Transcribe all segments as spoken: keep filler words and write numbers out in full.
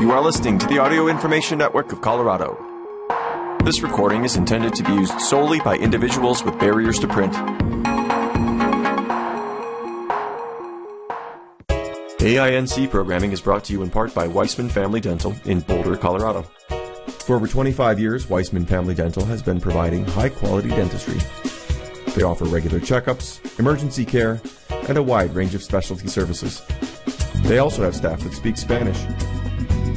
You are listening to the Audio Information Network of Colorado. This recording is intended to be used solely by individuals with barriers to print. A I N C programming is brought to you in part by Weissman Family Dental in Boulder, Colorado. For over twenty-five years, Weissman Family Dental has been providing high-quality dentistry. They offer regular checkups, emergency care, and a wide range of specialty services. They also have staff that speaks Spanish.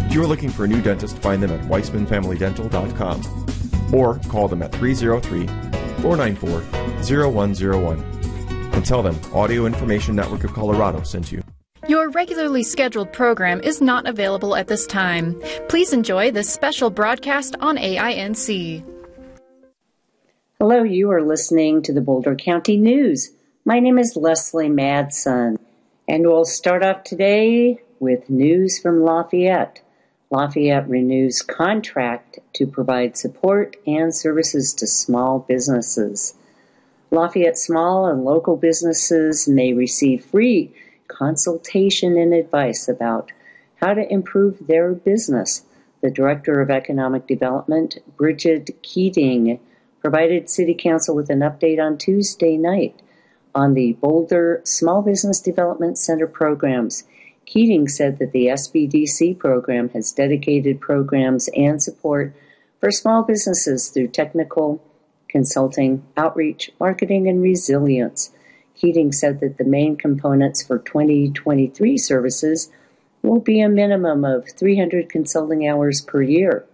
If you are looking for a new dentist, find them at Weissman Family Dental dot com or call them at three oh three, four nine four, oh one oh one and tell them Audio Information Network of Colorado sent you. Your regularly scheduled program is not available at this time. Please enjoy this special broadcast on A I N C. Hello, you are listening to the Boulder County News. My name is Leslie Madsen, and we'll start off today with news from Lafayette. Lafayette renews contract to provide support and services to small businesses. Lafayette small and local businesses may receive free consultation and advice about how to improve their business. The Director of Economic Development, Bridget Keating, provided City Council with an update on Tuesday night on the Boulder Small Business Development Center programs. Keating said that the S B D C program has dedicated programs and support for small businesses through technical consulting, outreach, marketing, and resilience. Keating said that the main components for twenty twenty-three services will be a minimum of three hundred consulting hours per year,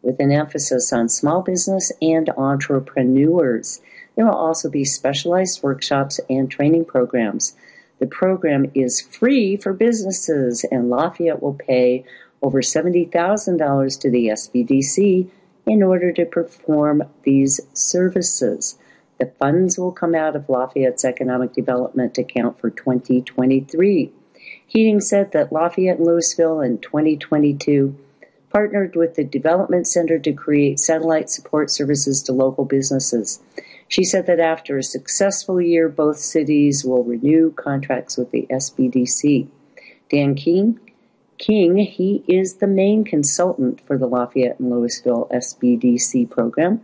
with an emphasis on small business and entrepreneurs. There will also be specialized workshops and training programs. The program is free for businesses, and Lafayette will pay over seventy thousand dollars to the S B D C in order to perform these services. The funds will come out of Lafayette's Economic Development Account for twenty twenty-three. Keating said that Lafayette and Louisville in twenty twenty-two partnered with the Development Center to create satellite support services to local businesses. She said that after a successful year, both cities will renew contracts with the S B D C. Dan King, King, he is the main consultant for the Lafayette and Louisville S B D C program.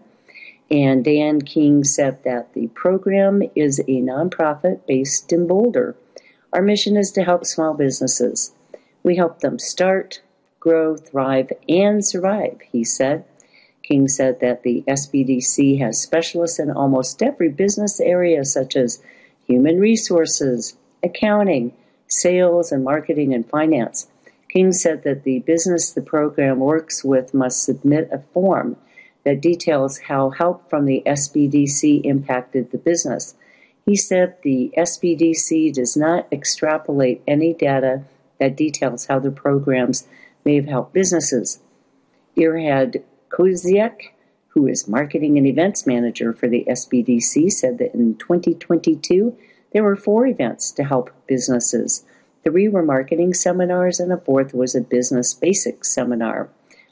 And Dan King said that the program is a nonprofit based in Boulder. Our mission is to help small businesses. We help them start, grow, thrive, and survive, he said. King said that the S B D C has specialists in almost every business area, such as human resources, accounting, sales and marketing, and finance. King said that the business the program works with must submit a form that details how help from the S B D C impacted the business. He said the S B D C does not extrapolate any data that details how the programs may have helped businesses. Earhad Koziek, who is marketing and events manager for the S B D C, said that in twenty twenty-two, there were four events to help businesses. Three were marketing seminars, and a fourth was a business basics seminar.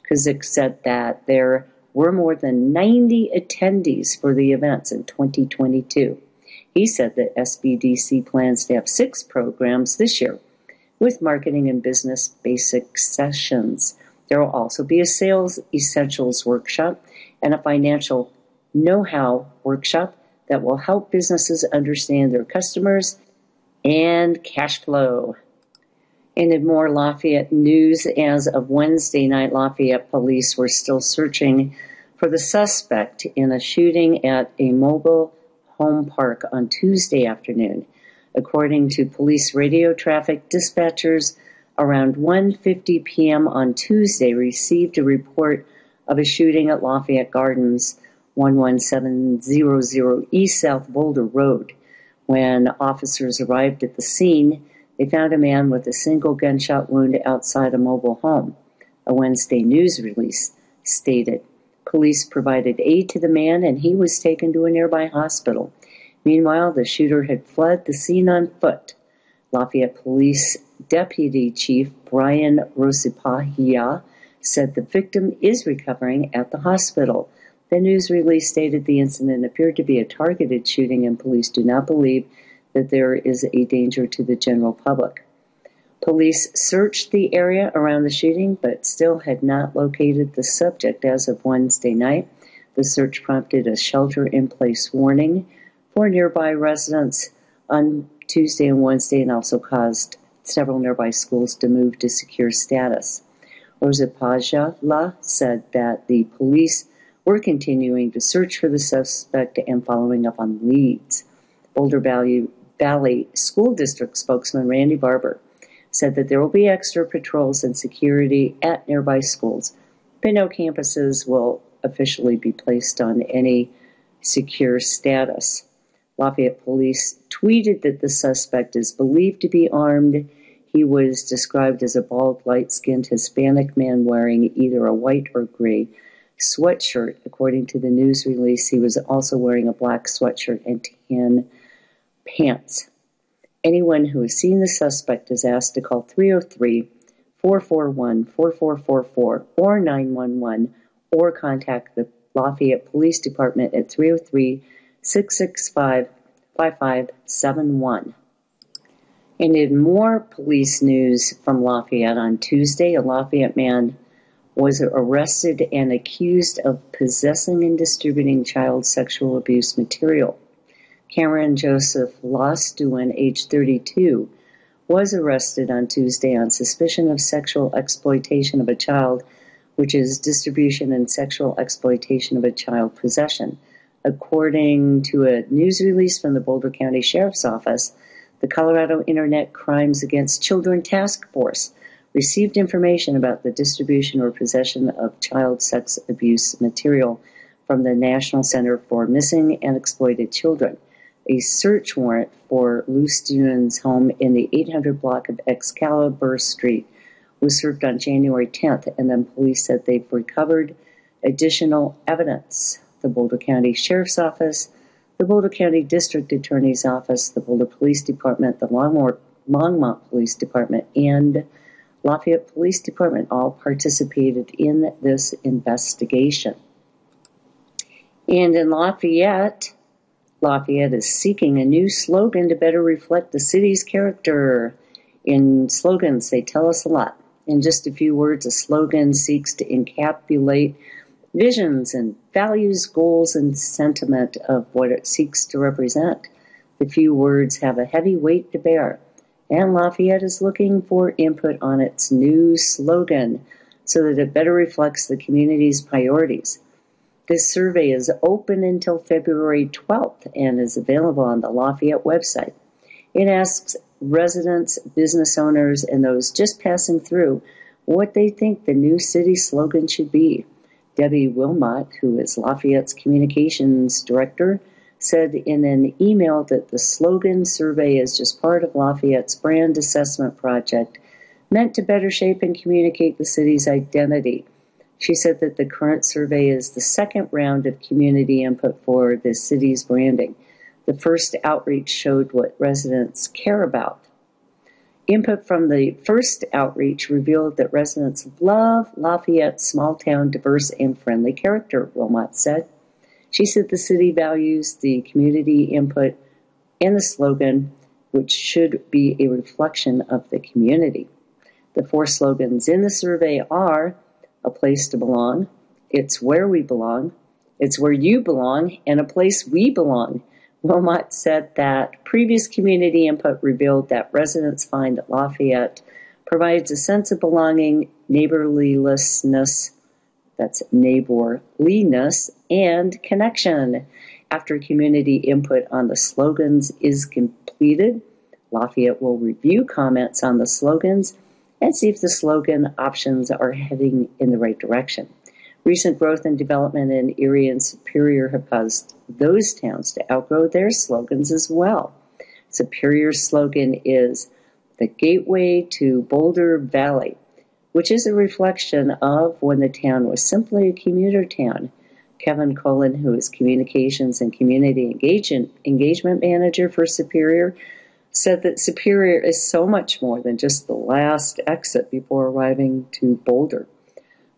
Koziek said that there were more than ninety attendees for the events in twenty twenty-two. He said that S B D C plans to have six programs this year with marketing and business basic sessions. There will also be a sales essentials workshop and a financial know-how workshop that will help businesses understand their customers and cash flow. And in more Lafayette news, as of Wednesday night, Lafayette police were still searching for the suspect in a shooting at a mobile home park on Tuesday afternoon. According to police radio traffic dispatchers, around one fifty p.m. on Tuesday, received a report of a shooting at Lafayette Gardens, one one seven zero zero East South Boulder Road. When officers arrived at the scene, they found a man with a single gunshot wound outside a mobile home. A Wednesday news release stated police provided aid to the man, and he was taken to a nearby hospital. Meanwhile, the shooter had fled the scene on foot. Lafayette Police Deputy Chief Brian Rosipahia said the victim is recovering at the hospital. The news release stated the incident appeared to be a targeted shooting, and police do not believe that there is a danger to the general public. Police searched the area around the shooting, but still had not located the subject as of Wednesday night. The search prompted a shelter-in-place warning for nearby residents on Tuesday and Wednesday, and also caused several nearby schools to move to secure status. Orzapajala said that the police were continuing to search for the suspect and following up on leads. Boulder Valley, Valley School District spokesman Randy Barber said that there will be extra patrols and security at nearby schools, but no campuses will officially be placed on any secure status. Lafayette Police tweeted that the suspect is believed to be armed. He was described as a bald, light-skinned Hispanic man wearing either a white or gray sweatshirt. According to the news release, he was also wearing a black sweatshirt and tan pants. Anyone who has seen the suspect is asked to call three oh three, four four one, four four four four or nine one one, or contact the Lafayette Police Department at three oh three, six six five, five five seven one. And in more police news from Lafayette on Tuesday, a Lafayette man was arrested and accused of possessing and distributing child sexual abuse material. Cameron Joseph Lostuen, age thirty-two, was arrested on Tuesday on suspicion of sexual exploitation of a child, which is distribution and sexual exploitation of a child possession. According to a news release from the Boulder County Sheriff's Office, the Colorado Internet Crimes Against Children Task Force received information about the distribution or possession of child sex abuse material from the National Center for Missing and Exploited Children. A search warrant for Lustuen's home in the eight hundred block of Excalibur Street was served on January tenth, and then police said they've recovered additional evidence. The Boulder County Sheriff's Office, the Boulder County District Attorney's Office, the Boulder Police Department, the Longmont Police Department, and Lafayette Police Department all participated in this investigation. And in Lafayette, Lafayette is seeking a new slogan to better reflect the city's character. In slogans, they tell us a lot. In just a few words, a slogan seeks to encapsulate visions and values, goals, and sentiment of what it seeks to represent. The few words have a heavy weight to bear, and Lafayette is looking for input on its new slogan so that it better reflects the community's priorities. This survey is open until February twelfth and is available on the Lafayette website. It asks residents, business owners, and those just passing through what they think the new city slogan should be. Debbie Wilmot, who is Lafayette's communications director, said in an email that the slogan survey is just part of Lafayette's brand assessment project meant to better shape and communicate the city's identity. She said that the current survey is the second round of community input for the city's branding. The first outreach showed what residents care about. Input from the first outreach revealed that residents love Lafayette's small-town, diverse, and friendly character, Wilmot said. She said the city values the community input and the slogan, which should be a reflection of the community. The four slogans in the survey are a place to belong, it's where we belong, it's where you belong, and a place we belong. Wilmot said that previous community input revealed that residents find that Lafayette provides a sense of belonging, neighborliness, that's neighborliness, and connection. After community input on the slogans is completed, Lafayette will review comments on the slogans and see if the slogan options are heading in the right direction. Recent growth and development in Erie and Superior have caused those towns to outgrow their slogans as well. Superior's slogan is the gateway to Boulder Valley, which is a reflection of when the town was simply a commuter town. Kevin Cullen, who is Communications and Community Engagement, Engagement Manager for Superior, said that Superior is so much more than just the last exit before arriving to Boulder.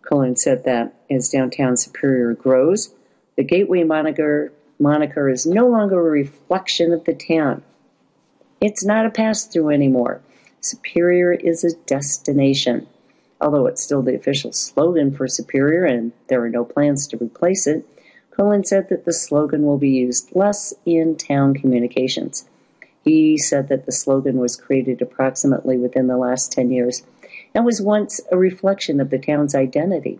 Cullen said that as downtown Superior grows, the Gateway moniker, moniker is no longer a reflection of the town. It's not a pass-through anymore. Superior is a destination. Although it's still the official slogan for Superior and there are no plans to replace it, Colin said that the slogan will be used less in town communications. He said that the slogan was created approximately within the last ten years and was once a reflection of the town's identity.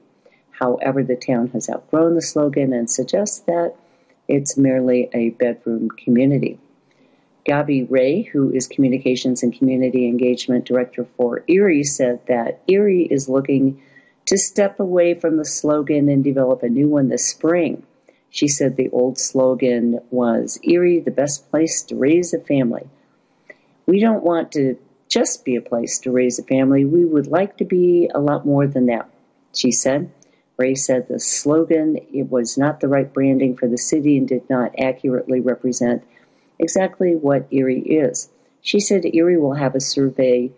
However, the town has outgrown the slogan and suggests that it's merely a bedroom community. Gabi Ray, who is Communications and Community Engagement Director for Erie, said that Erie is looking to step away from the slogan and develop a new one this spring. She said the old slogan was, Erie, the best place to raise a family. We don't want to just be a place to raise a family. We would like to be a lot more than that, she said. Ray said the slogan, it was not the right branding for the city and did not accurately represent exactly what Erie is. She said Erie will have a survey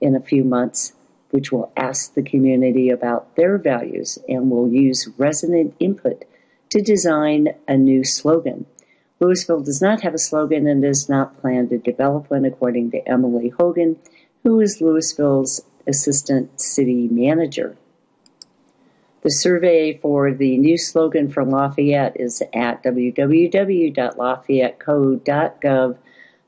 in a few months which will ask the community about their values and will use resident input to design a new slogan. Louisville does not have a slogan and does not plan to develop one, according to Emily Hogan, who is Louisville's assistant city manager. The survey for the new slogan for Lafayette is at w w w dot lafayette co dot gov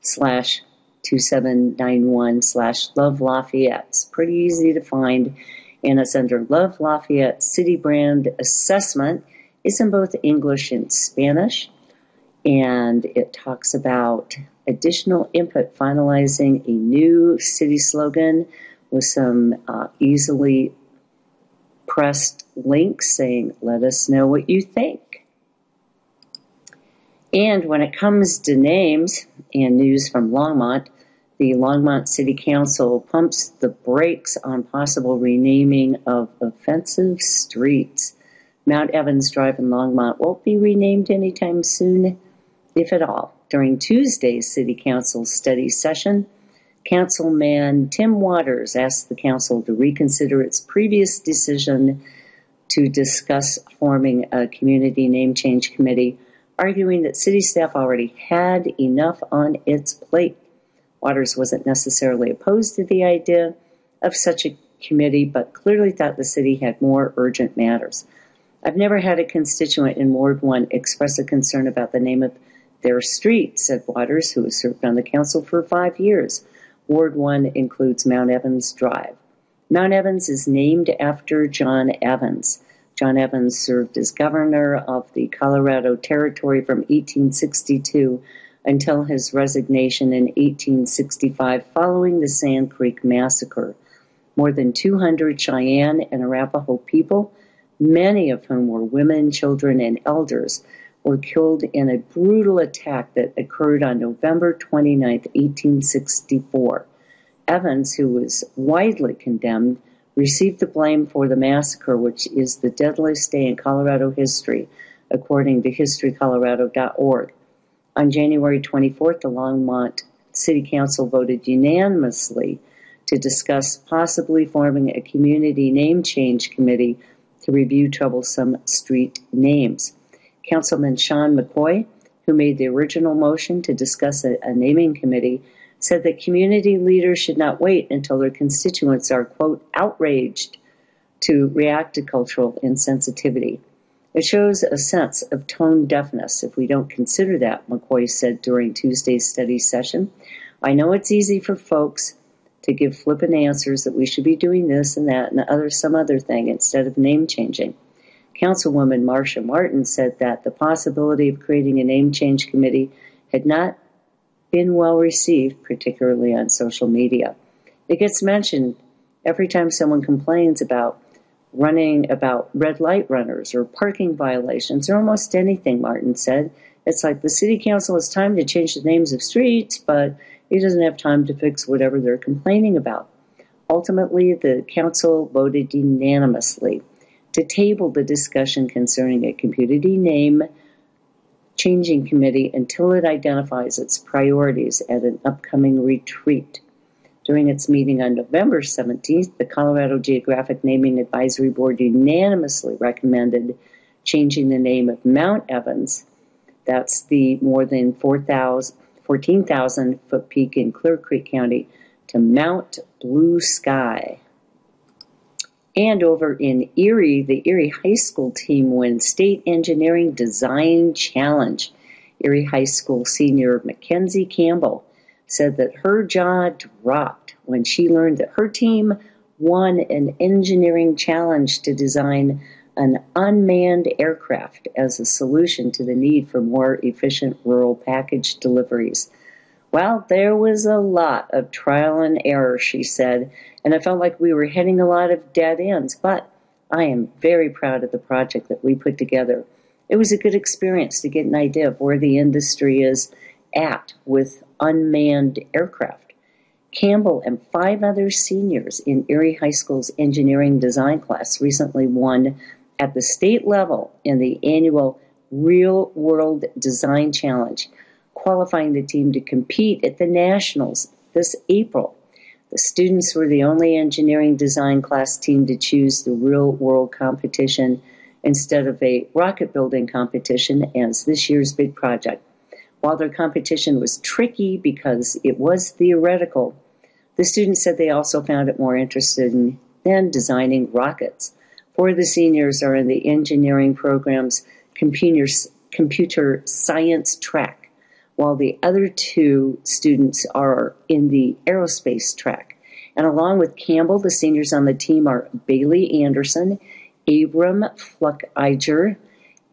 slash two seven nine one slash love lafayette. It's pretty easy to find, and it's under Love Lafayette City Brand Assessment. It's in both English and Spanish, and it talks about additional input, finalizing a new city slogan with some uh, easily pressed link saying, let us know what you think. And when it comes to names and news from Longmont, the Longmont City Council pumps the brakes on possible renaming of offensive streets. Mount Evans Drive in Longmont won't be renamed anytime soon, if at all. During Tuesday's City Council study session, Councilman Tim Waters asked the council to reconsider its previous decision to discuss forming a community name change committee, arguing that city staff already had enough on its plate. Waters wasn't necessarily opposed to the idea of such a committee, but clearly thought the city had more urgent matters. I've never had a constituent in Ward one express a concern about the name of their street, said Waters, who has served on the council for five years. Ward one includes Mount Evans Drive. Mount Evans is named after John Evans. John Evans served as governor of the Colorado Territory from eighteen sixty-two until his resignation in eighteen sixty-five following the Sand Creek Massacre. More than two hundred Cheyenne and Arapaho people, many of whom were women, children, and elders, were killed in a brutal attack that occurred on November twenty-ninth, eighteen sixty-four. Evans, who was widely condemned, received the blame for the massacre, which is the deadliest day in Colorado history, according to History Colorado dot org. On January twenty-fourth, the Longmont City Council voted unanimously to discuss possibly forming a community name change committee to review troublesome street names. Councilman Sean McCoy, who made the original motion to discuss a, a naming committee, said that community leaders should not wait until their constituents are, quote, outraged to react to cultural insensitivity. It shows a sense of tone deafness if we don't consider that, McCoy said during Tuesday's study session. I know it's easy for folks to give flippant answers that we should be doing this and that and other some other thing instead of name changing. Councilwoman Marsha Martin said that the possibility of creating a name change committee had not been well received, particularly on social media. It gets mentioned every time someone complains about running, about red light runners or parking violations or almost anything, Martin said. It's like the city council has time to change the names of streets, but it doesn't have time to fix whatever they're complaining about. Ultimately, the council voted unanimously to table the discussion concerning a community name changing committee until it identifies its priorities at an upcoming retreat. During its meeting on November seventeenth, the Colorado Geographic Naming Advisory Board unanimously recommended changing the name of Mount Evans. That's the more than fourteen thousand foot peak in Clear Creek County to Mount Blue Sky. And over in Erie, the Erie High School team wins State Engineering Design Challenge. Erie High School senior Mackenzie Campbell said that her jaw dropped when she learned that her team won an engineering challenge to design an unmanned aircraft as a solution to the need for more efficient rural package deliveries. Well, there was a lot of trial and error, she said, and I felt like we were hitting a lot of dead ends, but I am very proud of the project that we put together. It was a good experience to get an idea of where the industry is at with unmanned aircraft. Campbell and five other seniors in Erie High School's engineering design class recently won at the state level in the annual Real World Design Challenge, qualifying the team to compete at the Nationals this April. The students were the only engineering design class team to choose the real-world competition instead of a rocket building competition as this year's big project. While their competition was tricky because it was theoretical, the students said they also found it more interesting than designing rockets. Four of the seniors are in the engineering program's computer science track, while the other two students are in the aerospace track. And along with Campbell, the seniors on the team are Bailey Anderson, Abram Flukiger,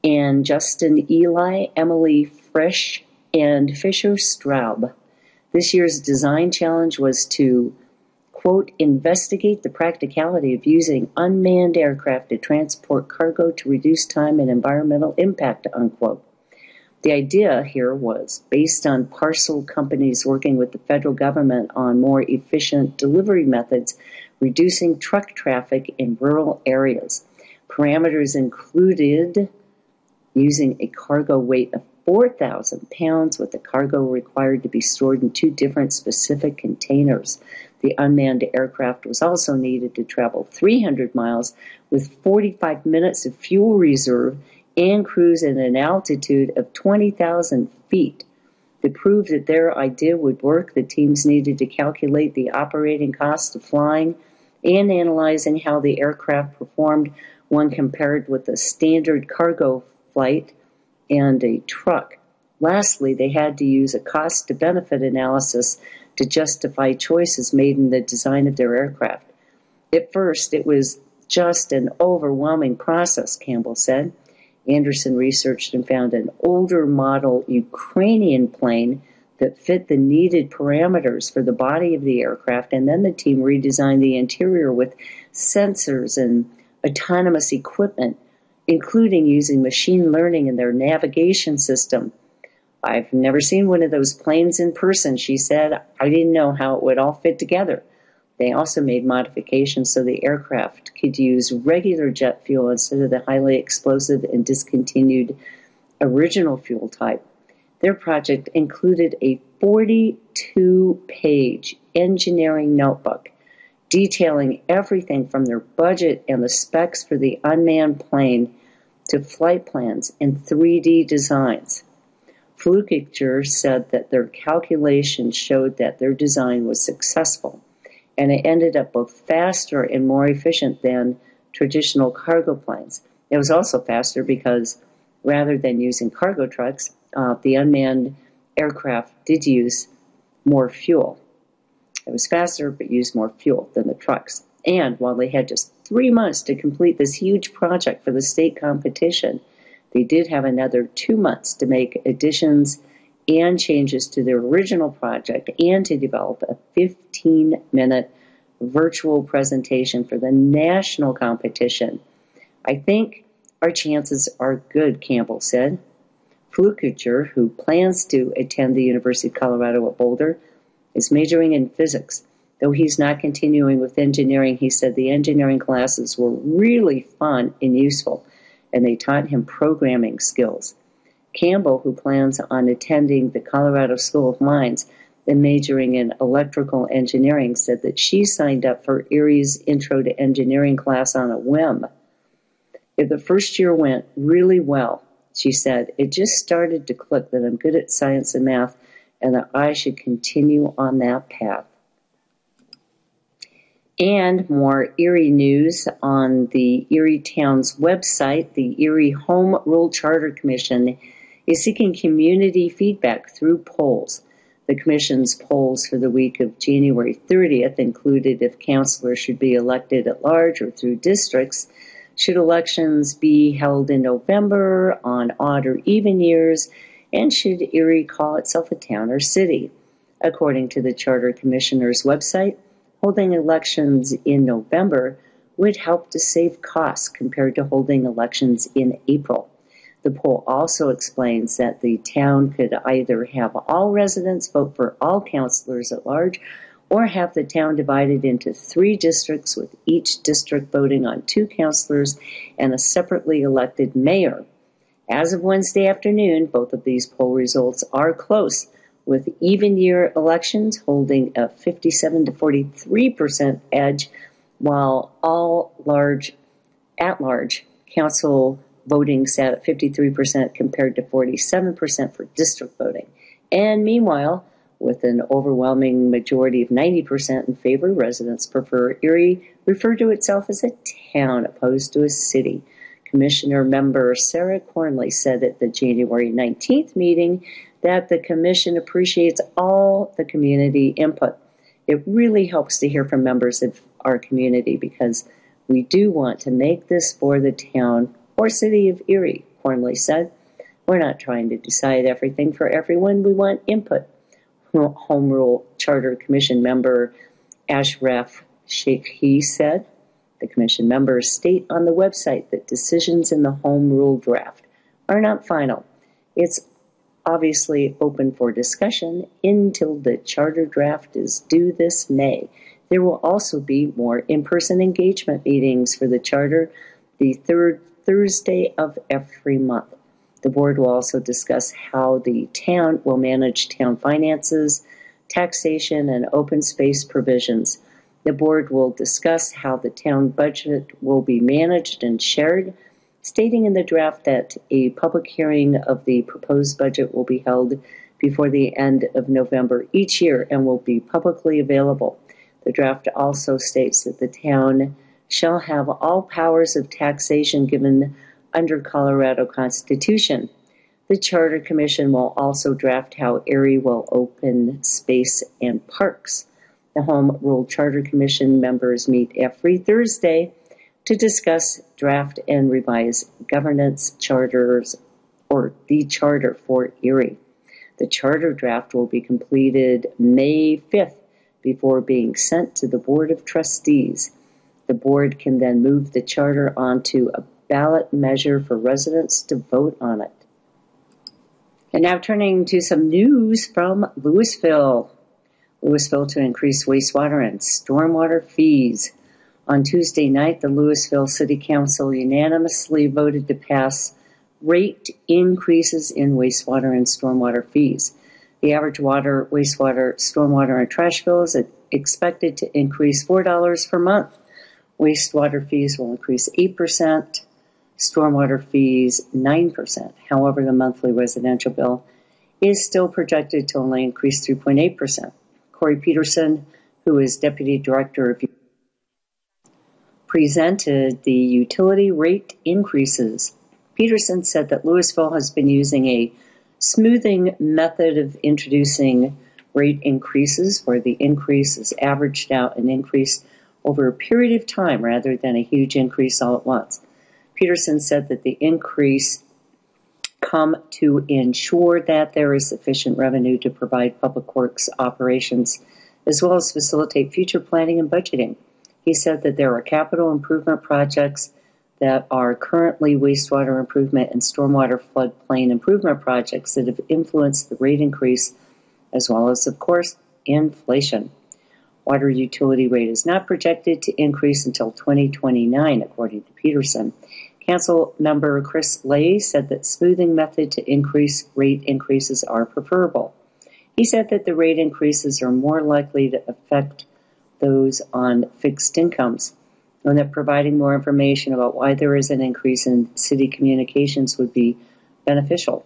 and Justin Eli, Emily Frisch, and Fisher Straub. This year's design challenge was to, quote, investigate the practicality of using unmanned aircraft to transport cargo to reduce time and environmental impact, unquote. The idea here was based on parcel companies working with the federal government on more efficient delivery methods, reducing truck traffic in rural areas. Parameters included using a cargo weight of four thousand pounds with the cargo required to be stored in two different specific containers. The unmanned aircraft was also needed to travel three hundred miles with forty-five minutes of fuel reserve and crews at an altitude of twenty thousand feet. To prove that their idea would work, the teams needed to calculate the operating cost of flying and analyzing how the aircraft performed when compared with a standard cargo flight and a truck. Lastly, they had to use a cost-to-benefit analysis to justify choices made in the design of their aircraft. At first, it was just an overwhelming process, Campbell said. Anderson researched and found an older model Ukrainian plane that fit the needed parameters for the body of the aircraft, and then the team redesigned the interior with sensors and autonomous equipment, including using machine learning in their navigation system. I've never seen one of those planes in person, she said. I didn't know how it would all fit together. They also made modifications so the aircraft could use regular jet fuel instead of the highly explosive and discontinued original fuel type. Their project included a forty-two page engineering notebook detailing everything from their budget and the specs for the unmanned plane to flight plans and three D designs. Flukiger said that their calculations showed that their design was successful, and it ended up both faster and more efficient than traditional cargo planes. It was also faster because rather than using cargo trucks, uh, the unmanned aircraft did use more fuel. It was faster but used more fuel than the trucks. And while they had just three months to complete this huge project for the state competition, they did have another two months to make additions and changes to their original project and to develop a fifteen minute virtual presentation for the national competition. I think our chances are good, Campbell said. Flukiger, who plans to attend the University of Colorado at Boulder, is majoring in physics. Though he's not continuing with engineering, he said the engineering classes were really fun and useful, and they taught him programming skills. Campbell, who plans on attending the Colorado School of Mines and majoring in electrical engineering, said that she signed up for Erie's Intro to Engineering class on a whim. If the first year went really well, she said, it just started to click that I'm good at science and math and that I should continue on that path. and more Erie news on the Erie Town's website. The Erie Home Rule Charter Commission is seeking community feedback through polls. The commission's polls for the week of January thirtieth included if councilors should be elected at large or through districts, should elections be held in November, on odd or even years, and should Erie call itself a town or city. According to the Charter Commissioner's website, holding elections in November would help to save costs compared to holding elections in April. The poll also explains that the town could either have all residents vote for all councilors at large or have the town divided into three districts, with each district voting on two councilors and a separately elected mayor. As of Wednesday afternoon, both of these poll results are close, with even-year elections holding a fifty-seven to forty-three percent edge, while all large, at-large council voting sat at fifty-three percent compared to forty-seven percent for district voting. And meanwhile, with an overwhelming majority of ninety percent in favor, residents prefer Erie refer to itself as a town opposed to a city. Commissioner member Sarah Cornely said at the January nineteenth meeting that the commission appreciates all the community input. It really helps to hear from members of our community because we do want to make this for the town or city of Erie, Cornely said. We're not trying to decide everything for everyone. We want input. Home Rule Charter Commission member Ashraf Sheikh said. The commission members state on the website that decisions in the Home Rule draft are not final. It's obviously open for discussion until the charter draft is due this May. There will also be more in-person engagement meetings for the charter the third Thursday of every month. The board will also discuss how the town will manage town finances, taxation, and open space provisions. The board will discuss how the town budget will be managed and shared, stating in the draft that a public hearing of the proposed budget will be held before the end of November each year and will be publicly available. The draft also states that the town shall have all powers of taxation given under Colorado Constitution. The Charter Commission will also draft how Erie will open space and parks. The Home Rule Charter Commission members meet every Thursday to discuss, draft, and revise governance charters or the charter for Erie. The charter draft will be completed May fifth before being sent to the Board of Trustees. The board can then move the charter onto a ballot measure for residents to vote on it. And now turning to some news from Louisville. Louisville to increase wastewater and stormwater fees. On Tuesday night, the Louisville City Council unanimously voted to pass rate increases in wastewater and stormwater fees. The average water, wastewater, stormwater, and trash bill is expected to increase four dollars per month. Wastewater fees will increase eight percent. Stormwater fees, nine percent. However, the monthly residential bill is still projected to only increase three point eight percent. Corey Peterson, who is Deputy Director of presented the utility rate increases. Peterson said that Louisville has been using a smoothing method of introducing rate increases where the increase is averaged out and increased over a period of time rather than a huge increase all at once. Peterson said that the increase come to ensure that there is sufficient revenue to provide public works operations as well as facilitate future planning and budgeting. He said that there are capital improvement projects that are currently wastewater improvement and stormwater floodplain improvement projects that have influenced the rate increase as well as, of course, inflation. Water utility rate is not projected to increase until twenty twenty-nine, according to Peterson. Council member Chris Lay said that smoothing method to increase rate increases are preferable. He said that the rate increases are more likely to affect those on fixed incomes, and that providing more information about why there is an increase in city communications would be beneficial.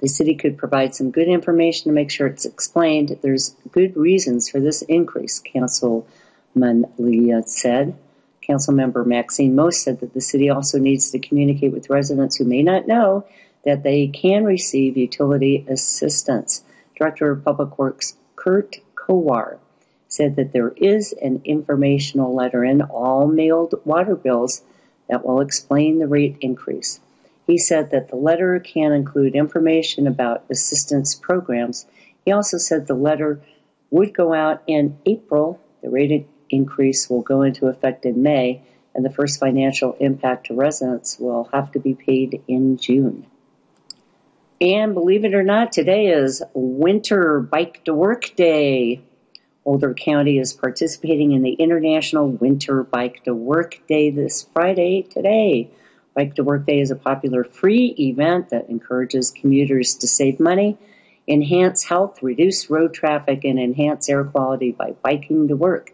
The city could provide some good information to make sure it's explained. There's good reasons for this increase, Council Malia said. Councilmember Maxine Most said that the city also needs to communicate with residents who may not know that they can receive utility assistance. Director of Public Works Kurt Kowar said that there is an informational letter in all mailed water bills that will explain the rate increase. He said that the letter can include information about assistance programs. He also said the letter would go out in April. The rate increase will go into effect in May, and the first financial impact to residents will have to be paid in June. And believe it or not, today is Winter Bike to Work Day. Boulder County is participating in the International Winter Bike to Work Day this Friday, today. Bike to Work Day is a popular free event that encourages commuters to save money, enhance health, reduce road traffic, and enhance air quality by biking to work.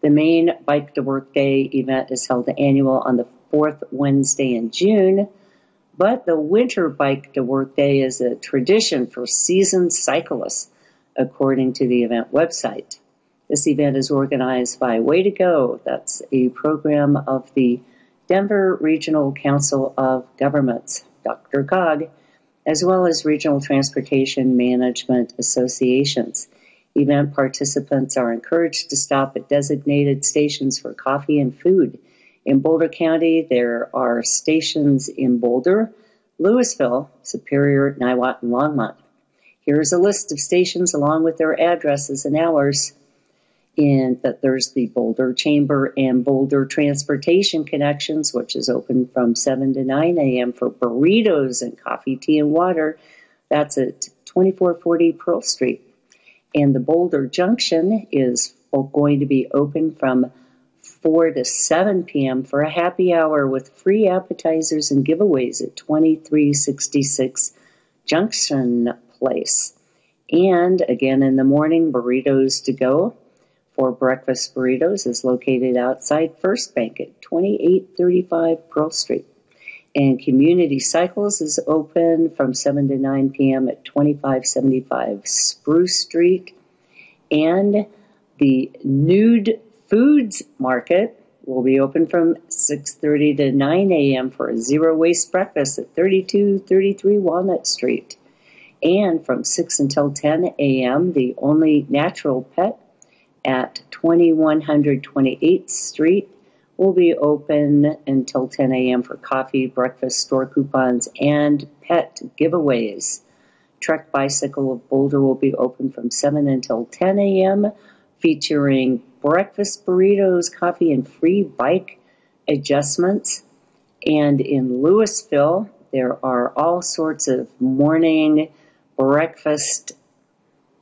The main Bike to Work Day event is held annual on the fourth Wednesday in June. But the Winter Bike to Work Day is a tradition for seasoned cyclists, according to the event website. This event is organized by Way to Go. That's a program of the Denver Regional Council of Governments, Doctor Cog, as well as regional transportation management associations. Event participants are encouraged to stop at designated stations for coffee and food. In Boulder County, there are stations in Boulder, Louisville, Superior, Niwot, and Longmont. Here's a list of stations along with their addresses and hours. And that there's the Boulder Chamber and Boulder Transportation Connections, which is open from seven to nine a.m. for burritos and coffee, tea, and water. That's at twenty-four forty Pearl Street. And the Boulder Junction is going to be open from four to seven p.m. for a happy hour with free appetizers and giveaways at twenty-three sixty-six Junction Place. And again in the morning, Burritos to Go for breakfast burritos is located outside First Bank at twenty-eight thirty-five Pearl Street. And Community Cycles is open from seven to nine p.m. at twenty-five seventy-five Spruce Street. And the Nude Foods Market will be open from six thirty to nine a.m. for a zero-waste breakfast at thirty-two thirty-three Walnut Street. And from six until ten a.m., the Only Natural Pet at twenty-one twenty-eighth Street will be open until ten a.m. for coffee, breakfast, store coupons, and pet giveaways. Trek Bicycle of Boulder will be open from seven until ten a.m., featuring breakfast burritos, coffee, and free bike adjustments. And in Louisville, there are all sorts of morning breakfast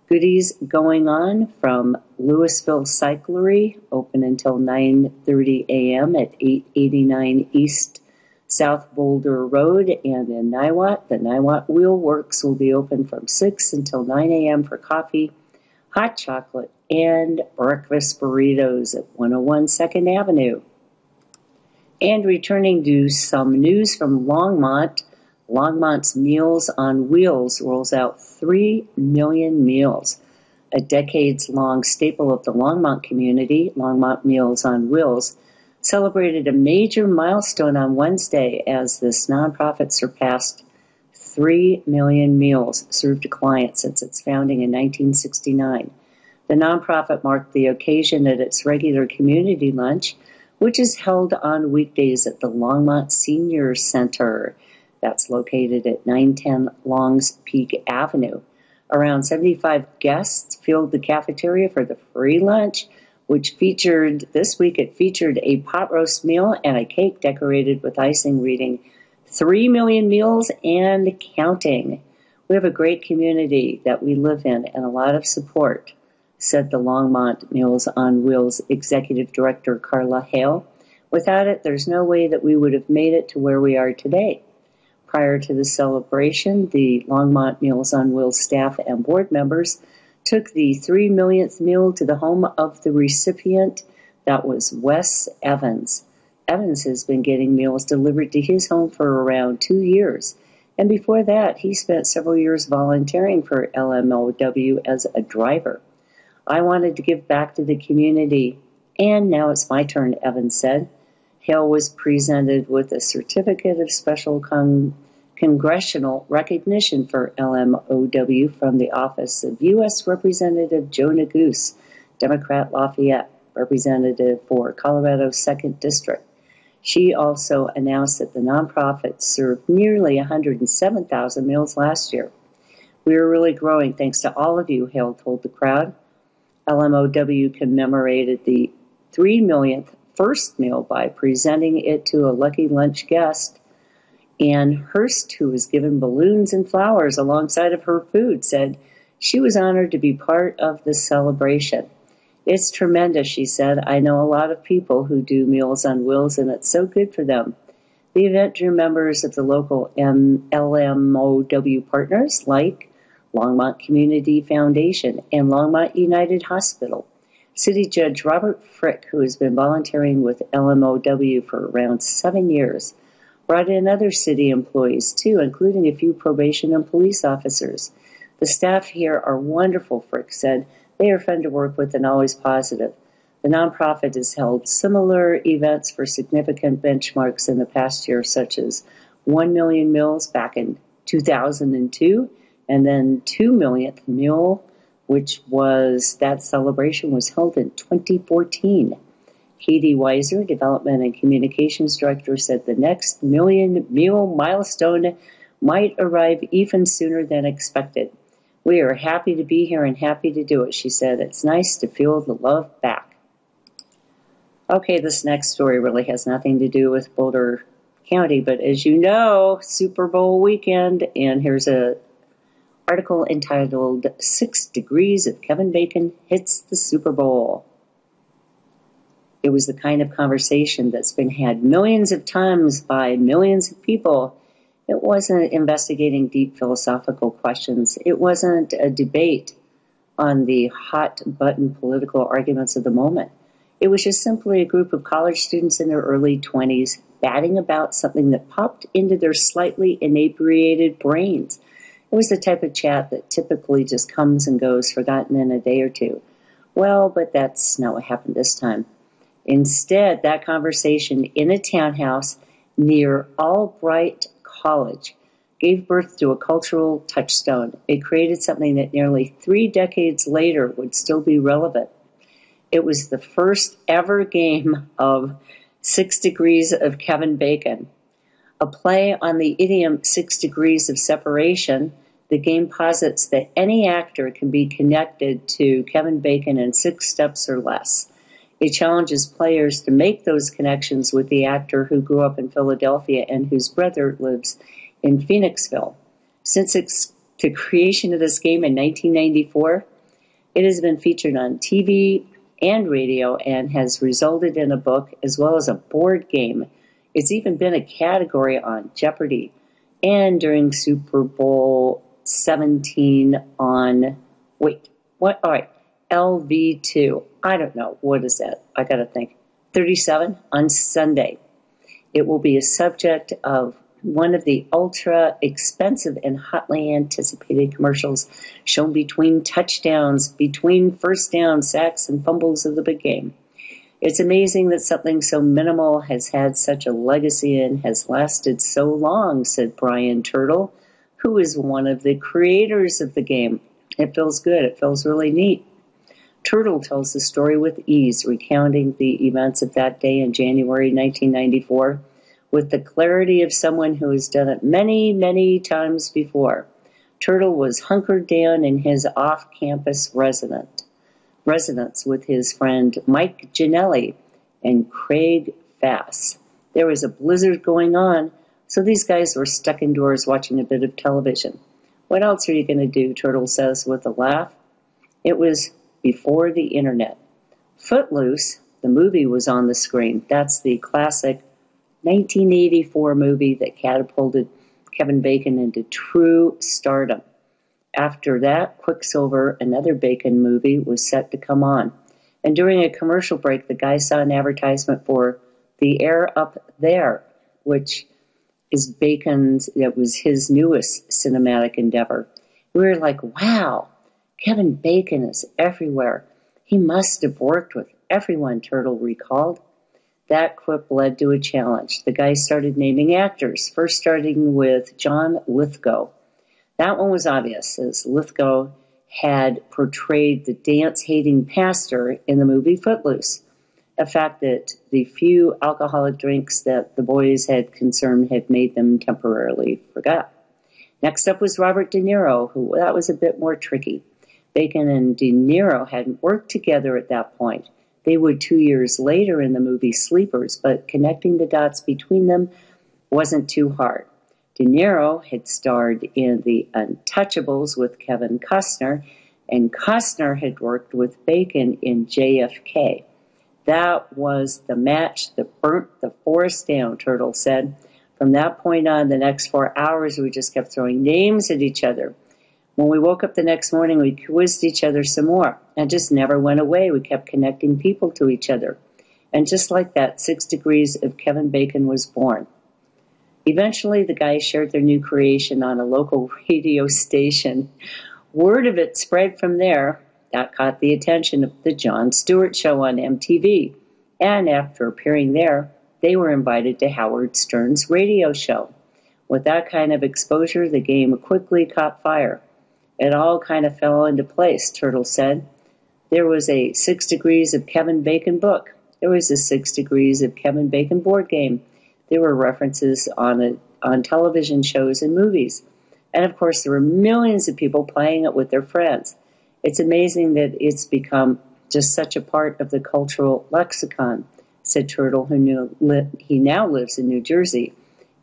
goodies going on from Louisville Cyclery, open until nine thirty a.m. at eight eighty-nine East South Boulder Road. And in Niwot, the Niwot Wheel Works will be open from six until nine a.m. for coffee, hot chocolate, and breakfast burritos at one oh one second Avenue. And returning to some news from Longmont, Longmont's Meals on Wheels rolls out three million meals. A decades-long staple of the Longmont community, Longmont Meals on Wheels, celebrated a major milestone on Wednesday as this nonprofit surpassed three million meals served to clients since its founding in nineteen sixty-nine. The nonprofit marked the occasion at its regular community lunch, which is held on weekdays at the Longmont Senior Center. That's located at nine ten Longs Peak Avenue. Around seventy-five guests filled the cafeteria for the free lunch, which featured, this week it featured a pot roast meal and a cake decorated with icing reading, three million meals and counting. We have a great community that we live in and a lot of support, said the Longmont Meals on Wheels Executive Director Carla Hale. Without it, there's no way that we would have made it to where we are today. Prior to the celebration, the Longmont Meals on Wheels staff and board members took the three millionth meal to the home of the recipient. That was Wes Evans. Evans has been getting meals delivered to his home for around two years. And before that, he spent several years volunteering for L M O W as a driver. I wanted to give back to the community And now it's my turn, Evans said. Hale was presented with a certificate of special con- congressional recognition for L M O W from the office of U S Representative Joe Neguse, Democrat Lafayette, representative for Colorado's second District. She also announced that the nonprofit served nearly one hundred seven thousand meals last year. We are really growing thanks to all of you, Hale told the crowd. L M O W commemorated the three millionth first meal by presenting it to a lucky lunch guest. Ann Hurst, who was given balloons and flowers alongside of her food, said she was honored to be part of the celebration. It's tremendous, she said. I know a lot of people who do Meals on Wheels, and it's so good for them. The event drew members of the local L M O W partners like Longmont Community Foundation, and Longmont United Hospital. City Judge Robert Frick, who has been volunteering with L M O W for around seven years, brought in other city employees, too, including a few probation and police officers. The staff here are wonderful, Frick said. They are fun to work with and always positive. The nonprofit has held similar events for significant benchmarks in the past year, such as one million meals back in two thousand two, and then two millionth meal, which was, that celebration was held in twenty fourteen. Katie Weiser, Development and Communications Director, said the next million meal milestone might arrive even sooner than expected. We are happy to be here and happy to do it, she said. It's nice to feel the love back. Okay, this next story really has nothing to do with Boulder County, but as you know, Super Bowl weekend, and here's a article entitled Six Degrees of Kevin Bacon Hits the Super Bowl. It was the kind of conversation that's been had millions of times by millions of people. It wasn't investigating deep philosophical questions. It wasn't a debate on the hot button political arguments of the moment. It was just simply a group of college students in their early twenties batting about something that popped into their slightly inebriated brains. It was the type of chat that typically just comes and goes, forgotten in a day or two. Well, but that's not what happened this time. Instead, that conversation in a townhouse near Albright College gave birth to a cultural touchstone. It created something that nearly three decades later would still be relevant. It was the first ever game of Six Degrees of Kevin Bacon. A play on the idiom six degrees of separation, the game posits that any actor can be connected to Kevin Bacon in six steps or less. It challenges players to make those connections with the actor who grew up in Philadelphia and whose brother lives in Phoenixville. Since its, the creation of this game in nineteen ninety-four, it has been featured on T V and radio and has resulted in a book as well as a board game. It's even been a category on Jeopardy and during Super Bowl seventeen on, wait, what? All right, L V two. I don't know. What is that? I got to think. thirty-seven on Sunday. It will be a subject of one of the ultra expensive and hotly anticipated commercials shown between touchdowns, between first down sacks and fumbles of the big game. It's amazing that something so minimal has had such a legacy and has lasted so long, said Brian Turtle, who is one of the creators of the game. It feels good. It feels really neat. Turtle tells the story with ease, recounting the events of that day in January nineteen ninety-four with the clarity of someone who has done it many, many times before. Turtle was hunkered down in his off-campus residence. residence with his friend Mike Ginelli and Craig Fass. There was a blizzard going on, so these guys were stuck indoors watching a bit of television. What else are you going to do, Turtle says with a laugh. It was before the internet. Footloose, the movie, was on the screen. That's the classic nineteen eighty-four movie that catapulted Kevin Bacon into true stardom. After that, Quicksilver, another Bacon movie, was set to come on. And during a commercial break, the guy saw an advertisement for The Air Up There, which is Bacon's, that was his newest cinematic endeavor. We were like, wow, Kevin Bacon is everywhere. He must have worked with everyone, Turtle recalled. That quip led to a challenge. The guy started naming actors, first starting with John Lithgow. That one was obvious, as Lithgow had portrayed the dance-hating pastor in the movie Footloose, a fact that the few alcoholic drinks that the boys had consumed had made them temporarily forget. Next up was Robert De Niro, who that was a bit more tricky. Bacon and De Niro hadn't worked together at that point. They would two years later in the movie Sleepers, but connecting the dots between them wasn't too hard. De Niro had starred in The Untouchables with Kevin Costner, and Costner had worked with Bacon in J F K. That was the match that burnt the forest down, Turtle said. From that point on, the next four hours, we just kept throwing names at each other. When we woke up the next morning, we quizzed each other some more. And just never went away. We kept connecting people to each other. And just like that, Six Degrees of Kevin Bacon was born. Eventually, the guys shared their new creation on a local radio station. Word of it spread from there. That caught the attention of the Jon Stewart Show on M T V. And after appearing there, they were invited to Howard Stern's radio show. With that kind of exposure, the game quickly caught fire. It all kind of fell into place, Turtle said. There was a Six Degrees of Kevin Bacon book. There was a Six Degrees of Kevin Bacon board game. There were references on a, on television shows and movies. And, of course, there were millions of people playing it with their friends. It's amazing that it's become just such a part of the cultural lexicon, said Turtle, who knew li- he now lives in New Jersey,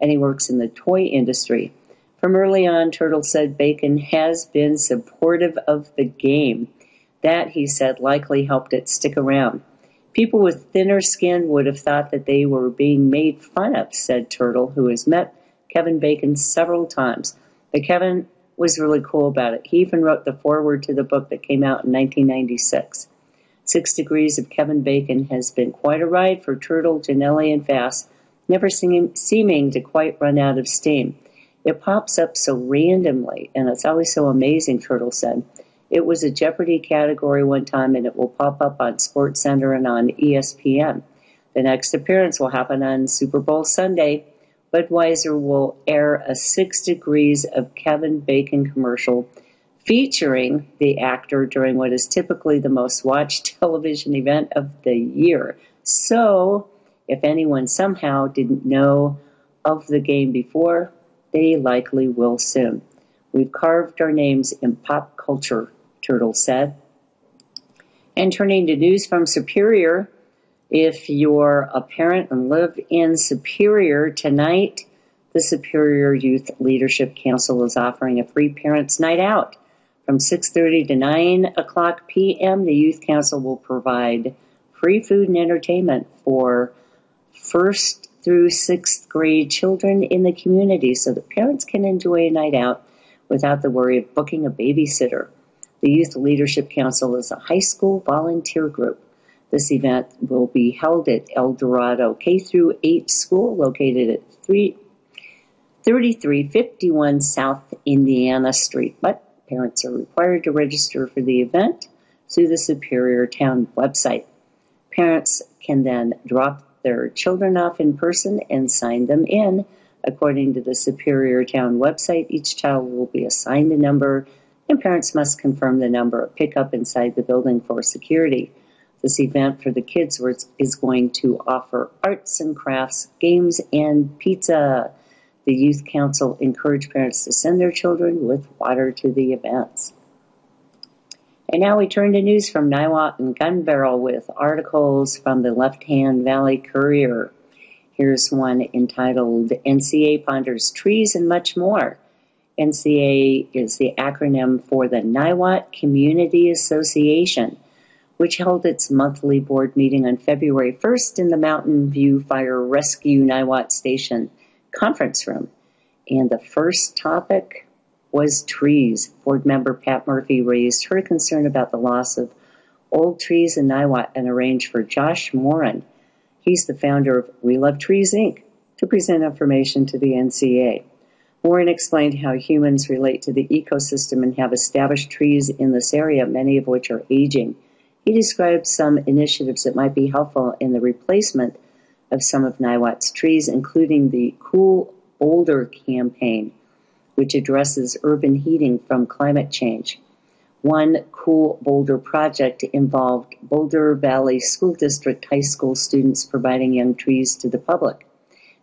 and he works in the toy industry. From early on, Turtle said Bacon has been supportive of the game. That, he said, likely helped it stick around. People with thinner skin would have thought that they were being made fun of, said Turtle, who has met Kevin Bacon several times. But Kevin was really cool about it. He even wrote the foreword to the book that came out in nineteen ninety-six. Six Degrees of Kevin Bacon has been quite a ride for Turtle, Janelli, and Vass, never seem, seeming to quite run out of steam. It pops up so randomly, and it's always so amazing, Turtle said. It was a Jeopardy category one time, and it will pop up on Sports Center and on E S P N. The next appearance will happen on Super Bowl Sunday. Budweiser will air a Six Degrees of Kevin Bacon commercial featuring the actor during what is typically the most watched television event of the year. So, if anyone somehow didn't know of the game before, they likely will soon. We've carved our names in pop culture, Turtle said. And turning to news from Superior, if you're a parent and live in Superior, tonight the Superior Youth Leadership Council is offering a free parents' night out. From six thirty to nine o'clock p.m., the Youth Council will provide free food and entertainment for first through sixth grade children in the community so that parents can enjoy a night out without the worry of booking a babysitter. The Youth Leadership Council is a high school volunteer group. This event will be held at El Dorado K through eight school located at thirty-three fifty-one South Indiana Street, but parents are required to register for the event through the Superior Town website. Parents can then drop their children off in person and sign them in. According to the Superior Town website, each child will be assigned a number, and parents must confirm the number of pickup inside the building for security. This event for the kids is going to offer arts and crafts, games, and pizza. The Youth Council encouraged parents to send their children with water to the events. And now we turn to news from Niwot and Gun Barrel with articles from the Left Hand Valley Courier. Here's one entitled N C A Ponders Trees and Much More. N C A is the acronym for the Niwot Community Association, which held its monthly board meeting on February first in the Mountain View Fire Rescue Niwot Station conference room. And the first topic was trees. Board member Pat Murphy raised her concern about the loss of old trees in Niwot and arranged for Josh Morin, he's the founder of We Love Trees, Incorporated, to present information to the N C A. Warren explained how humans relate to the ecosystem and have established trees in this area, many of which are aging. He describes some initiatives that might be helpful in the replacement of some of Niwot's trees, including the Cool Boulder campaign, which addresses urban heating from climate change. One Cool Boulder project involved Boulder Valley School District high school students providing young trees to the public.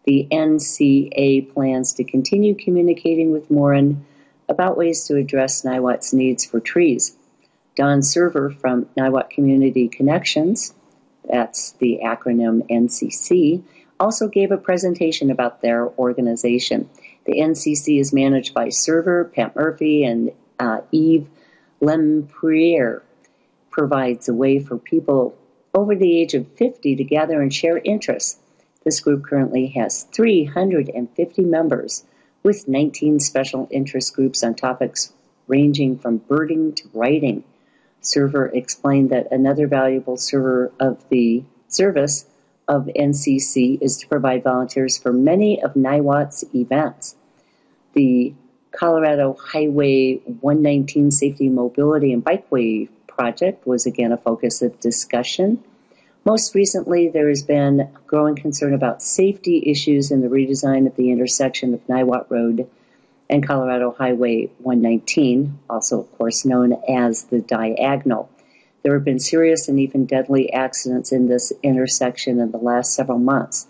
The N C A plans to continue communicating with Morin about ways to address Niwot's needs for trees. Don Server from Niwot Community Connections, that's the acronym N C C, also gave a presentation about their organization. The N C C is managed by Server, Pat Murphy, and uh, Eve Lempriere. Provides a way for people over the age of fifty to gather and share interests. This group currently has three hundred fifty members with nineteen special interest groups on topics ranging from birding to writing. Server explained that another valuable server of the service of N C C is to provide volunteers for many of Niwot's events. The Colorado Highway one nineteen Safety, Mobility, and Bikeway Project was again a focus of discussion. Most recently, there has been growing concern about safety issues in the redesign of the intersection of Niwot Road and Colorado Highway one nineteen, also, of course, known as the Diagonal. There have been serious and even deadly accidents in this intersection in the last several months.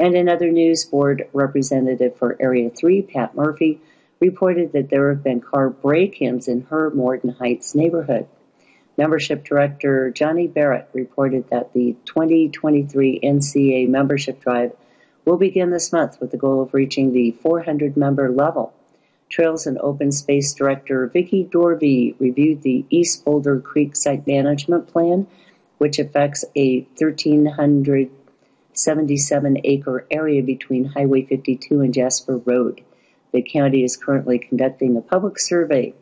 And in other news, board representative for Area three, Pat Murphy, reported that there have been car break-ins in her Morton Heights neighborhood. Membership Director Johnny Barrett reported that the twenty twenty-three N C A membership drive will begin this month with the goal of reaching the four hundred member level. Trails and Open Space Director Vicki Dorvey reviewed the East Boulder Creek Site Management Plan, which affects a one thousand three hundred seventy-seven acre area between Highway fifty-two and Jasper Road. The county is currently conducting a public survey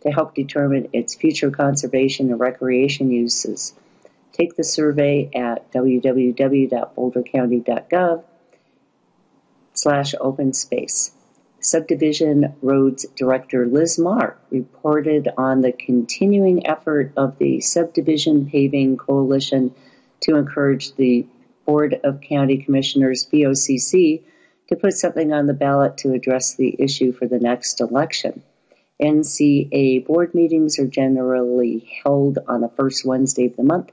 to help determine its future conservation and recreation uses. Take the survey at w w w dot boulder county dot gov slash open space. Subdivision Roads Director Liz Marr reported on the continuing effort of the Subdivision Paving Coalition to encourage the Board of County Commissioners, B O C C, to put something on the ballot to address the issue for the next election. N C A board meetings are generally held on the first Wednesday of the month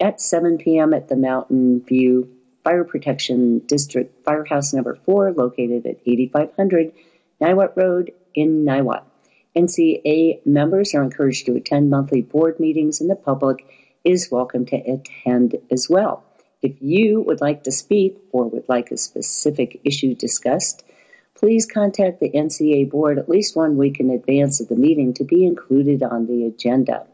at seven p m at the Mountain View Fire Protection District Firehouse Number four, located at eighty-five hundred Niwot Road in Niwot. N C A members are encouraged to attend monthly board meetings, and the public is welcome to attend as well. If you would like to speak or would like a specific issue discussed, please contact the N C A board at least one week in advance of the meeting to be included on the agenda.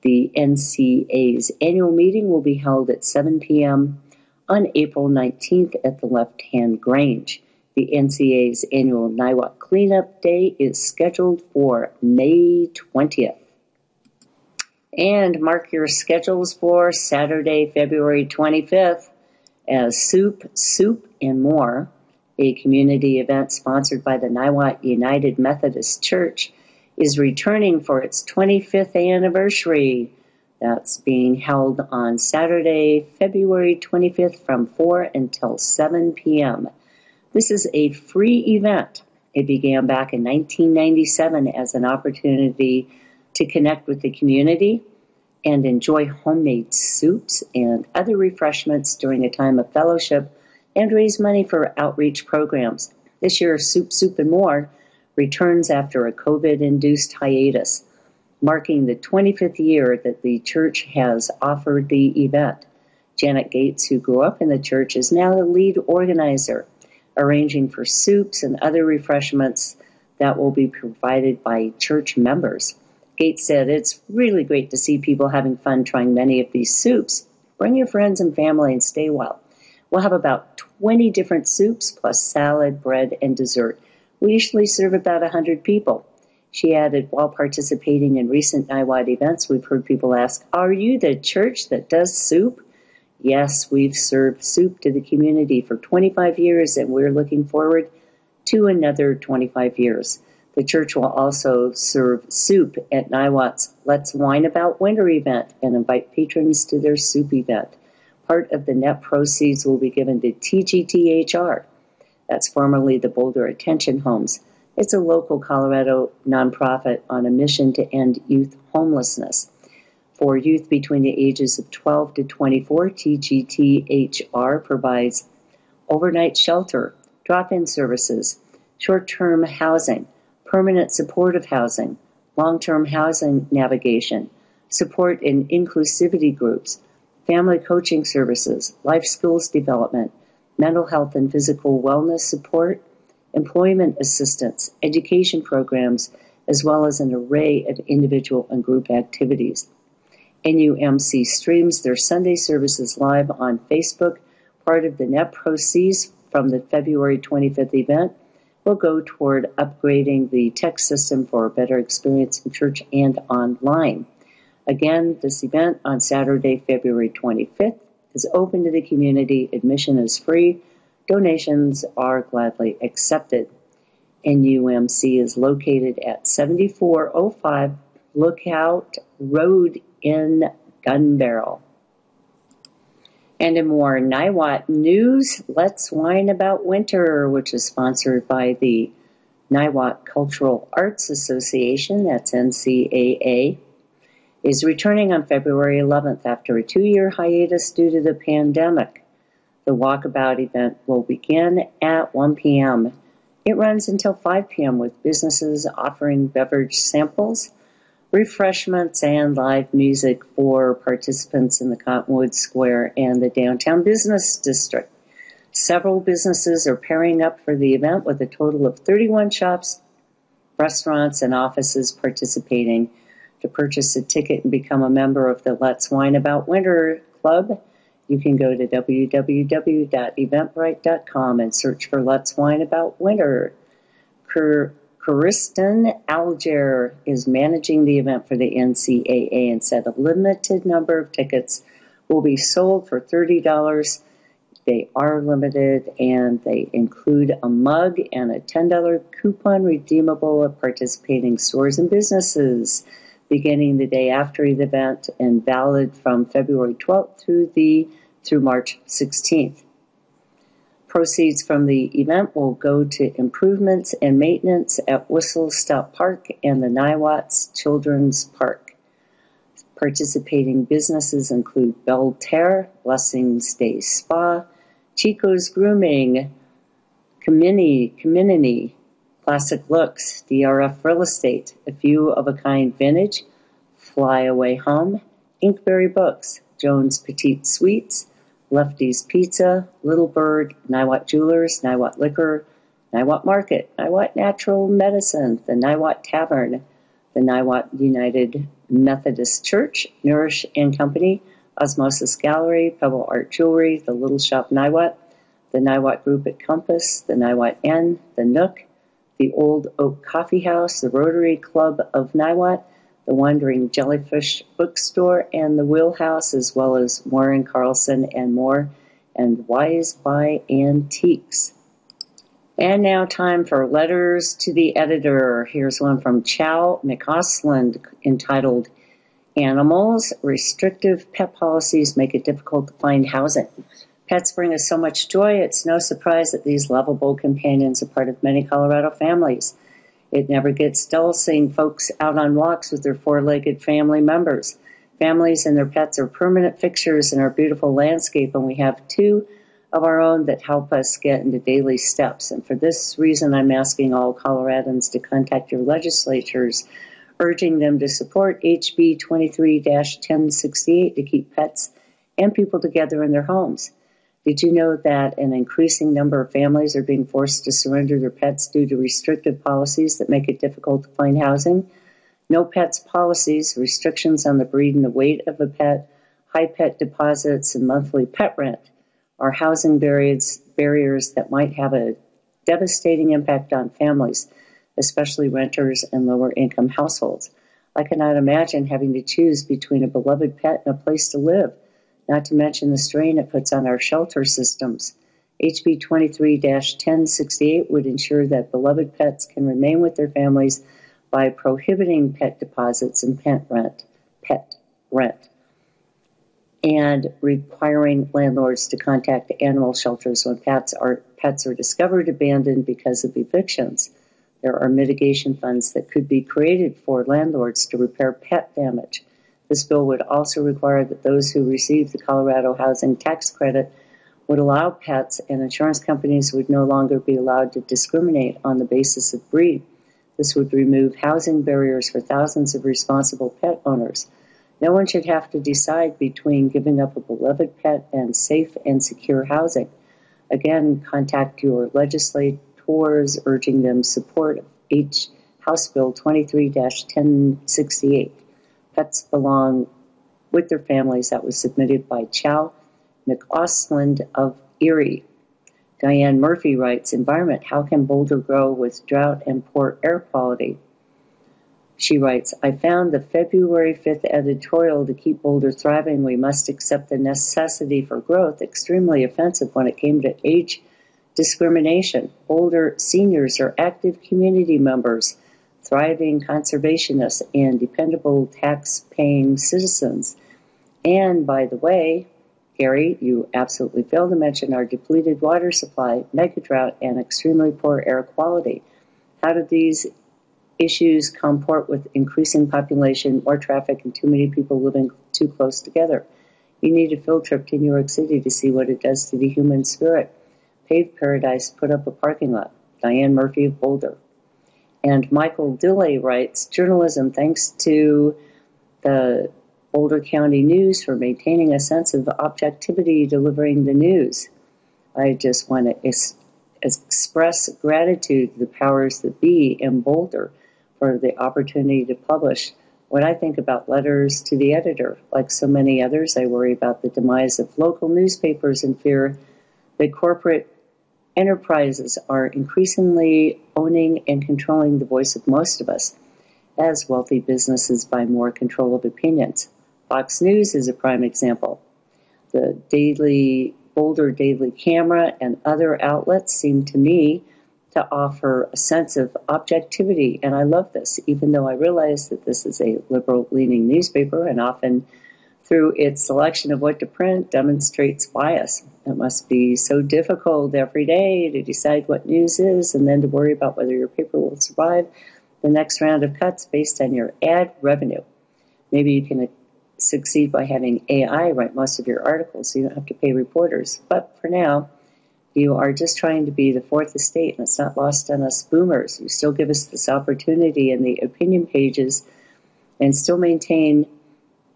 The N C A's annual meeting will be held at seven p m on April nineteenth at the Left Hand Grange. The N C A's annual Niwot Cleanup Day is scheduled for May twentieth. And mark your schedules for Saturday, February twenty-fifth, as Soup, Soup, and More, a community event sponsored by the Niwot United Methodist Church, is returning for its twenty-fifth anniversary. That's being held on Saturday, February twenty-fifth from four until seven p m This is a free event. It began back in nineteen ninety-seven as an opportunity to connect with the community and enjoy homemade soups and other refreshments during a time of fellowship and raise money for outreach programs. This year, Soup, Soup, and More returns after a COVID-induced hiatus, marking the twenty-fifth year that the church has offered the event. Janet Gates, who grew up in the church, is now the lead organizer, arranging for soups and other refreshments that will be provided by church members. Gates said, "It's really great to see people having fun trying many of these soups. Bring your friends and family and stay well. We'll have about twenty different soups plus salad, bread, and dessert. We usually serve about one hundred people." She added, while participating in recent Niwot events, we've heard people ask, "Are you the church that does soup?" Yes, we've served soup to the community for twenty-five years, and we're looking forward to another twenty-five years. The church will also serve soup at Niwat's Let's Wine About Winter event and invite patrons to their soup event. Part of the net proceeds will be given to T G T H R, that's formerly the Boulder Attention Homes. It's a local Colorado nonprofit on a mission to end youth homelessness. For youth between the ages of twelve to twenty-four, T G T H R provides overnight shelter, drop-in services, short-term housing, permanent supportive housing, long-term housing navigation, support in inclusivity groups, family coaching services, life skills development, mental health and physical wellness support, employment assistance, education programs, as well as an array of individual and group activities. N U M C streams their Sunday services live on Facebook. Part of the net proceeds from the February twenty-fifth event will go toward upgrading the tech system for a better experience in church and online. Again, this event on Saturday, February twenty-fifth, is open to the community. Admission is free. Donations are gladly accepted. N U M C is located at seventy-four oh five Lookout Road in Gun Barrel. And in more Niwot news, Let's Whine About Winter, which is sponsored by the Niwot Cultural Arts Association, that's N C A A, is returning on February eleventh after a two-year hiatus due to the pandemic. The walkabout event will begin at one p.m. It runs until five p.m. with businesses offering beverage samples, refreshments, and live music for participants in the Cottonwood Square and the Downtown Business District. Several businesses are pairing up for the event with a total of thirty-one shops, restaurants, and offices participating. To purchase a ticket and become a member of the Let's Whine About Winter Club, you can go to w w w dot eventbrite dot com and search for Let's Whine About Winter. Cur- Kristen Alger is managing the event for the N C A A and said a limited number of tickets will be sold for thirty dollars. They are limited and they include a mug and a ten dollars coupon redeemable at participating stores and businesses beginning the day after the event and valid from February twelfth through the through March sixteenth. Proceeds from the event will go to improvements and maintenance at Whistle Stop Park and the Niwat's Children's Park. Participating businesses include Belle Terre, Blessings Day Spa, Chico's Grooming, Comini, Comini, Classic Looks, D R F Real Estate, A Few of a Kind Vintage, Flyaway Home, Inkberry Books, Jones Petite Sweets, Lefty's Pizza, Little Bird, Niwot Jewelers, Niwot Liquor, Niwot Market, Niwot Natural Medicine, the Niwot Tavern, the Niwot United Methodist Church, Nourish and Company, Osmosis Gallery, Pebble Art Jewelry, the Little Shop Niwot, the Niwot Group at Compass, the Niwot Inn, the Nook, the Old Oak Coffee House, the Rotary Club of Niwot, the Wandering Jellyfish Bookstore, and the Wheelhouse, as well as Warren Carlson and more, and Wise by Antiques. And now time for letters to the editor. Here's one from Chow McAusland entitled, Animals, Restrictive Pet Policies Make It Difficult to Find Housing. Pets bring us so much joy, it's no surprise that these lovable companions are part of many Colorado families. It never gets dull seeing folks out on walks with their four-legged family members. Families and their pets are permanent fixtures in our beautiful landscape, and we have two of our own that help us get into daily steps. And for this reason, I'm asking all Coloradans to contact your legislatures, urging them to support H B twenty-three ten sixty-eight to keep pets and people together in their homes. Did you know that an increasing number of families are being forced to surrender their pets due to restrictive policies that make it difficult to find housing? No pets policies, restrictions on the breed and the weight of a pet, high pet deposits, and monthly pet rent are housing barriers, barriers that might have a devastating impact on families, especially renters and lower-income households. I cannot imagine having to choose between a beloved pet and a place to live, not to mention the strain it puts on our shelter systems. H B twenty-three ten sixty-eight would ensure that beloved pets can remain with their families by prohibiting pet deposits and pet rent, pet rent, and requiring landlords to contact animal shelters when pets are pets are discovered abandoned because of evictions. There are mitigation funds that could be created for landlords to repair pet damage. This bill would also require that those who receive the Colorado housing tax credit would allow pets, and insurance companies would no longer be allowed to discriminate on the basis of breed. This would remove housing barriers for thousands of responsible pet owners. No one should have to decide between giving up a beloved pet and safe and secure housing. Again, contact your legislators, urging them support H House Bill twenty-three ten sixty-eight. Pets belong with their families. That was submitted by Chow McAusland of Erie. Diane Murphy writes, environment, how can Boulder grow with drought and poor air quality? She writes, I found the February fifth editorial to keep Boulder thriving, we must accept the necessity for growth, extremely offensive when it came to age discrimination. Boulder seniors are active community members, thriving conservationists, and dependable tax-paying citizens. And by the way, Gary, you absolutely failed to mention our depleted water supply, mega drought, and extremely poor air quality. How do these issues comport with increasing population, more traffic, and too many people living too close together? You need a field trip to New York City to see what it does to the human spirit. Paved Paradise put up a parking lot. Diane Murphy of Boulder. And Michael Dillay writes, journalism, thanks to the Boulder County News for maintaining a sense of objectivity delivering the news. I just want to ex- express gratitude to the powers that be in Boulder for the opportunity to publish what I think about letters to the editor. Like so many others, I worry about the demise of local newspapers and fear that corporate enterprises are increasingly owning and controlling the voice of most of us, as wealthy businesses buy more control of opinions. Fox News is a prime example. The Daily Boulder Daily Camera and other outlets seem to me to offer a sense of objectivity, and I love this, even though I realize that this is a liberal-leaning newspaper and often, through its selection of what to print, demonstrates bias. It must be so difficult every day to decide what news is and then to worry about whether your paper will survive the next round of cuts based on your ad revenue. Maybe you can succeed by having A I write most of your articles so you don't have to pay reporters. But for now, you are just trying to be the fourth estate, and it's not lost on us boomers. You still give us this opportunity in the opinion pages and still maintain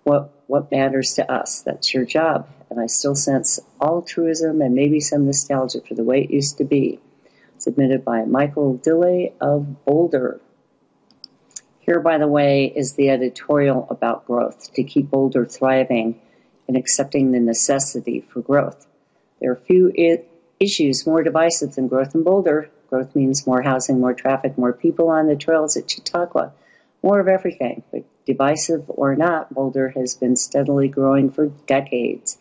what what matters to us. That's your job. And I still sense altruism and maybe some nostalgia for the way it used to be. Submitted by Michael Dillay of Boulder. Here, by the way, is the editorial about growth, to keep Boulder thriving and accepting the necessity for growth. There are few I- issues more divisive than growth in Boulder. Growth means more housing, more traffic, more people on the trails at Chautauqua, more of everything. But divisive or not, Boulder has been steadily growing for decades.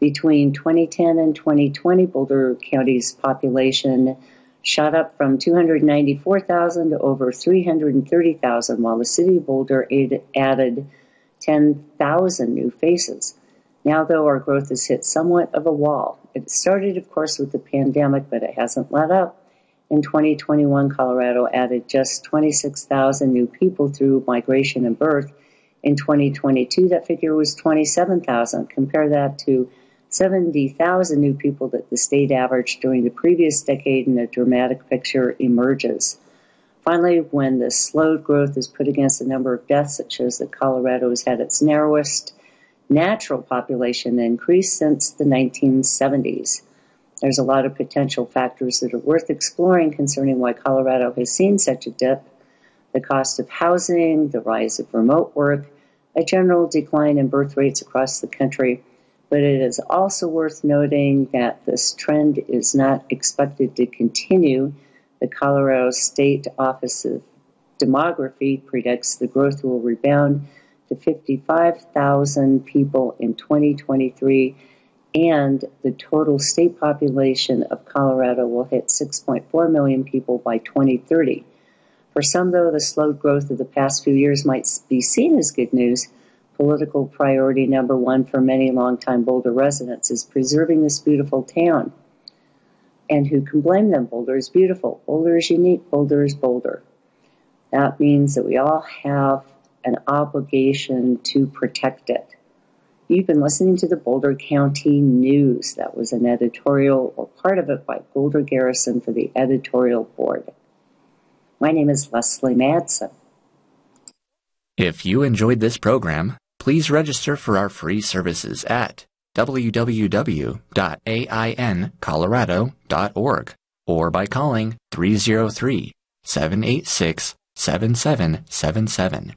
Between twenty ten and twenty twenty, Boulder County's population shot up from two hundred ninety-four thousand to over three hundred thirty thousand, while the city of Boulder added ten thousand new faces. Now, though, our growth has hit somewhat of a wall. It started, of course, with the pandemic, but it hasn't let up. In twenty twenty-one, Colorado added just twenty-six thousand new people through migration and birth. In twenty twenty-two, that figure was twenty-seven thousand. Compare that to seventy thousand new people that the state averaged during the previous decade, and a dramatic picture emerges. Finally, when the slowed growth is put against the number of deaths, it shows that Colorado has had its narrowest natural population increase since the nineteen seventies. There's a lot of potential factors that are worth exploring concerning why Colorado has seen such a dip: the cost of housing, the rise of remote work, a general decline in birth rates across the country. But it is also worth noting that this trend is not expected to continue. The Colorado State Office of Demography predicts the growth will rebound to fifty-five thousand people in twenty twenty-three and the total state population of Colorado will hit six point four million people by twenty thirty. For some, though, the slowed growth of the past few years might be seen as good news. Political priority number one for many longtime Boulder residents is preserving this beautiful town. And who can blame them? Boulder is beautiful. Boulder is unique. Boulder is Boulder. That means that we all have an obligation to protect it. You've been listening to the Boulder County News. That was an editorial, or part of it, by Boulder Garrison for the editorial board. My name is Leslie Madsen. If you enjoyed this program, please register for our free services at w w w dot a i n colorado dot org or by calling three oh three, seven eight six, seven seven seven seven.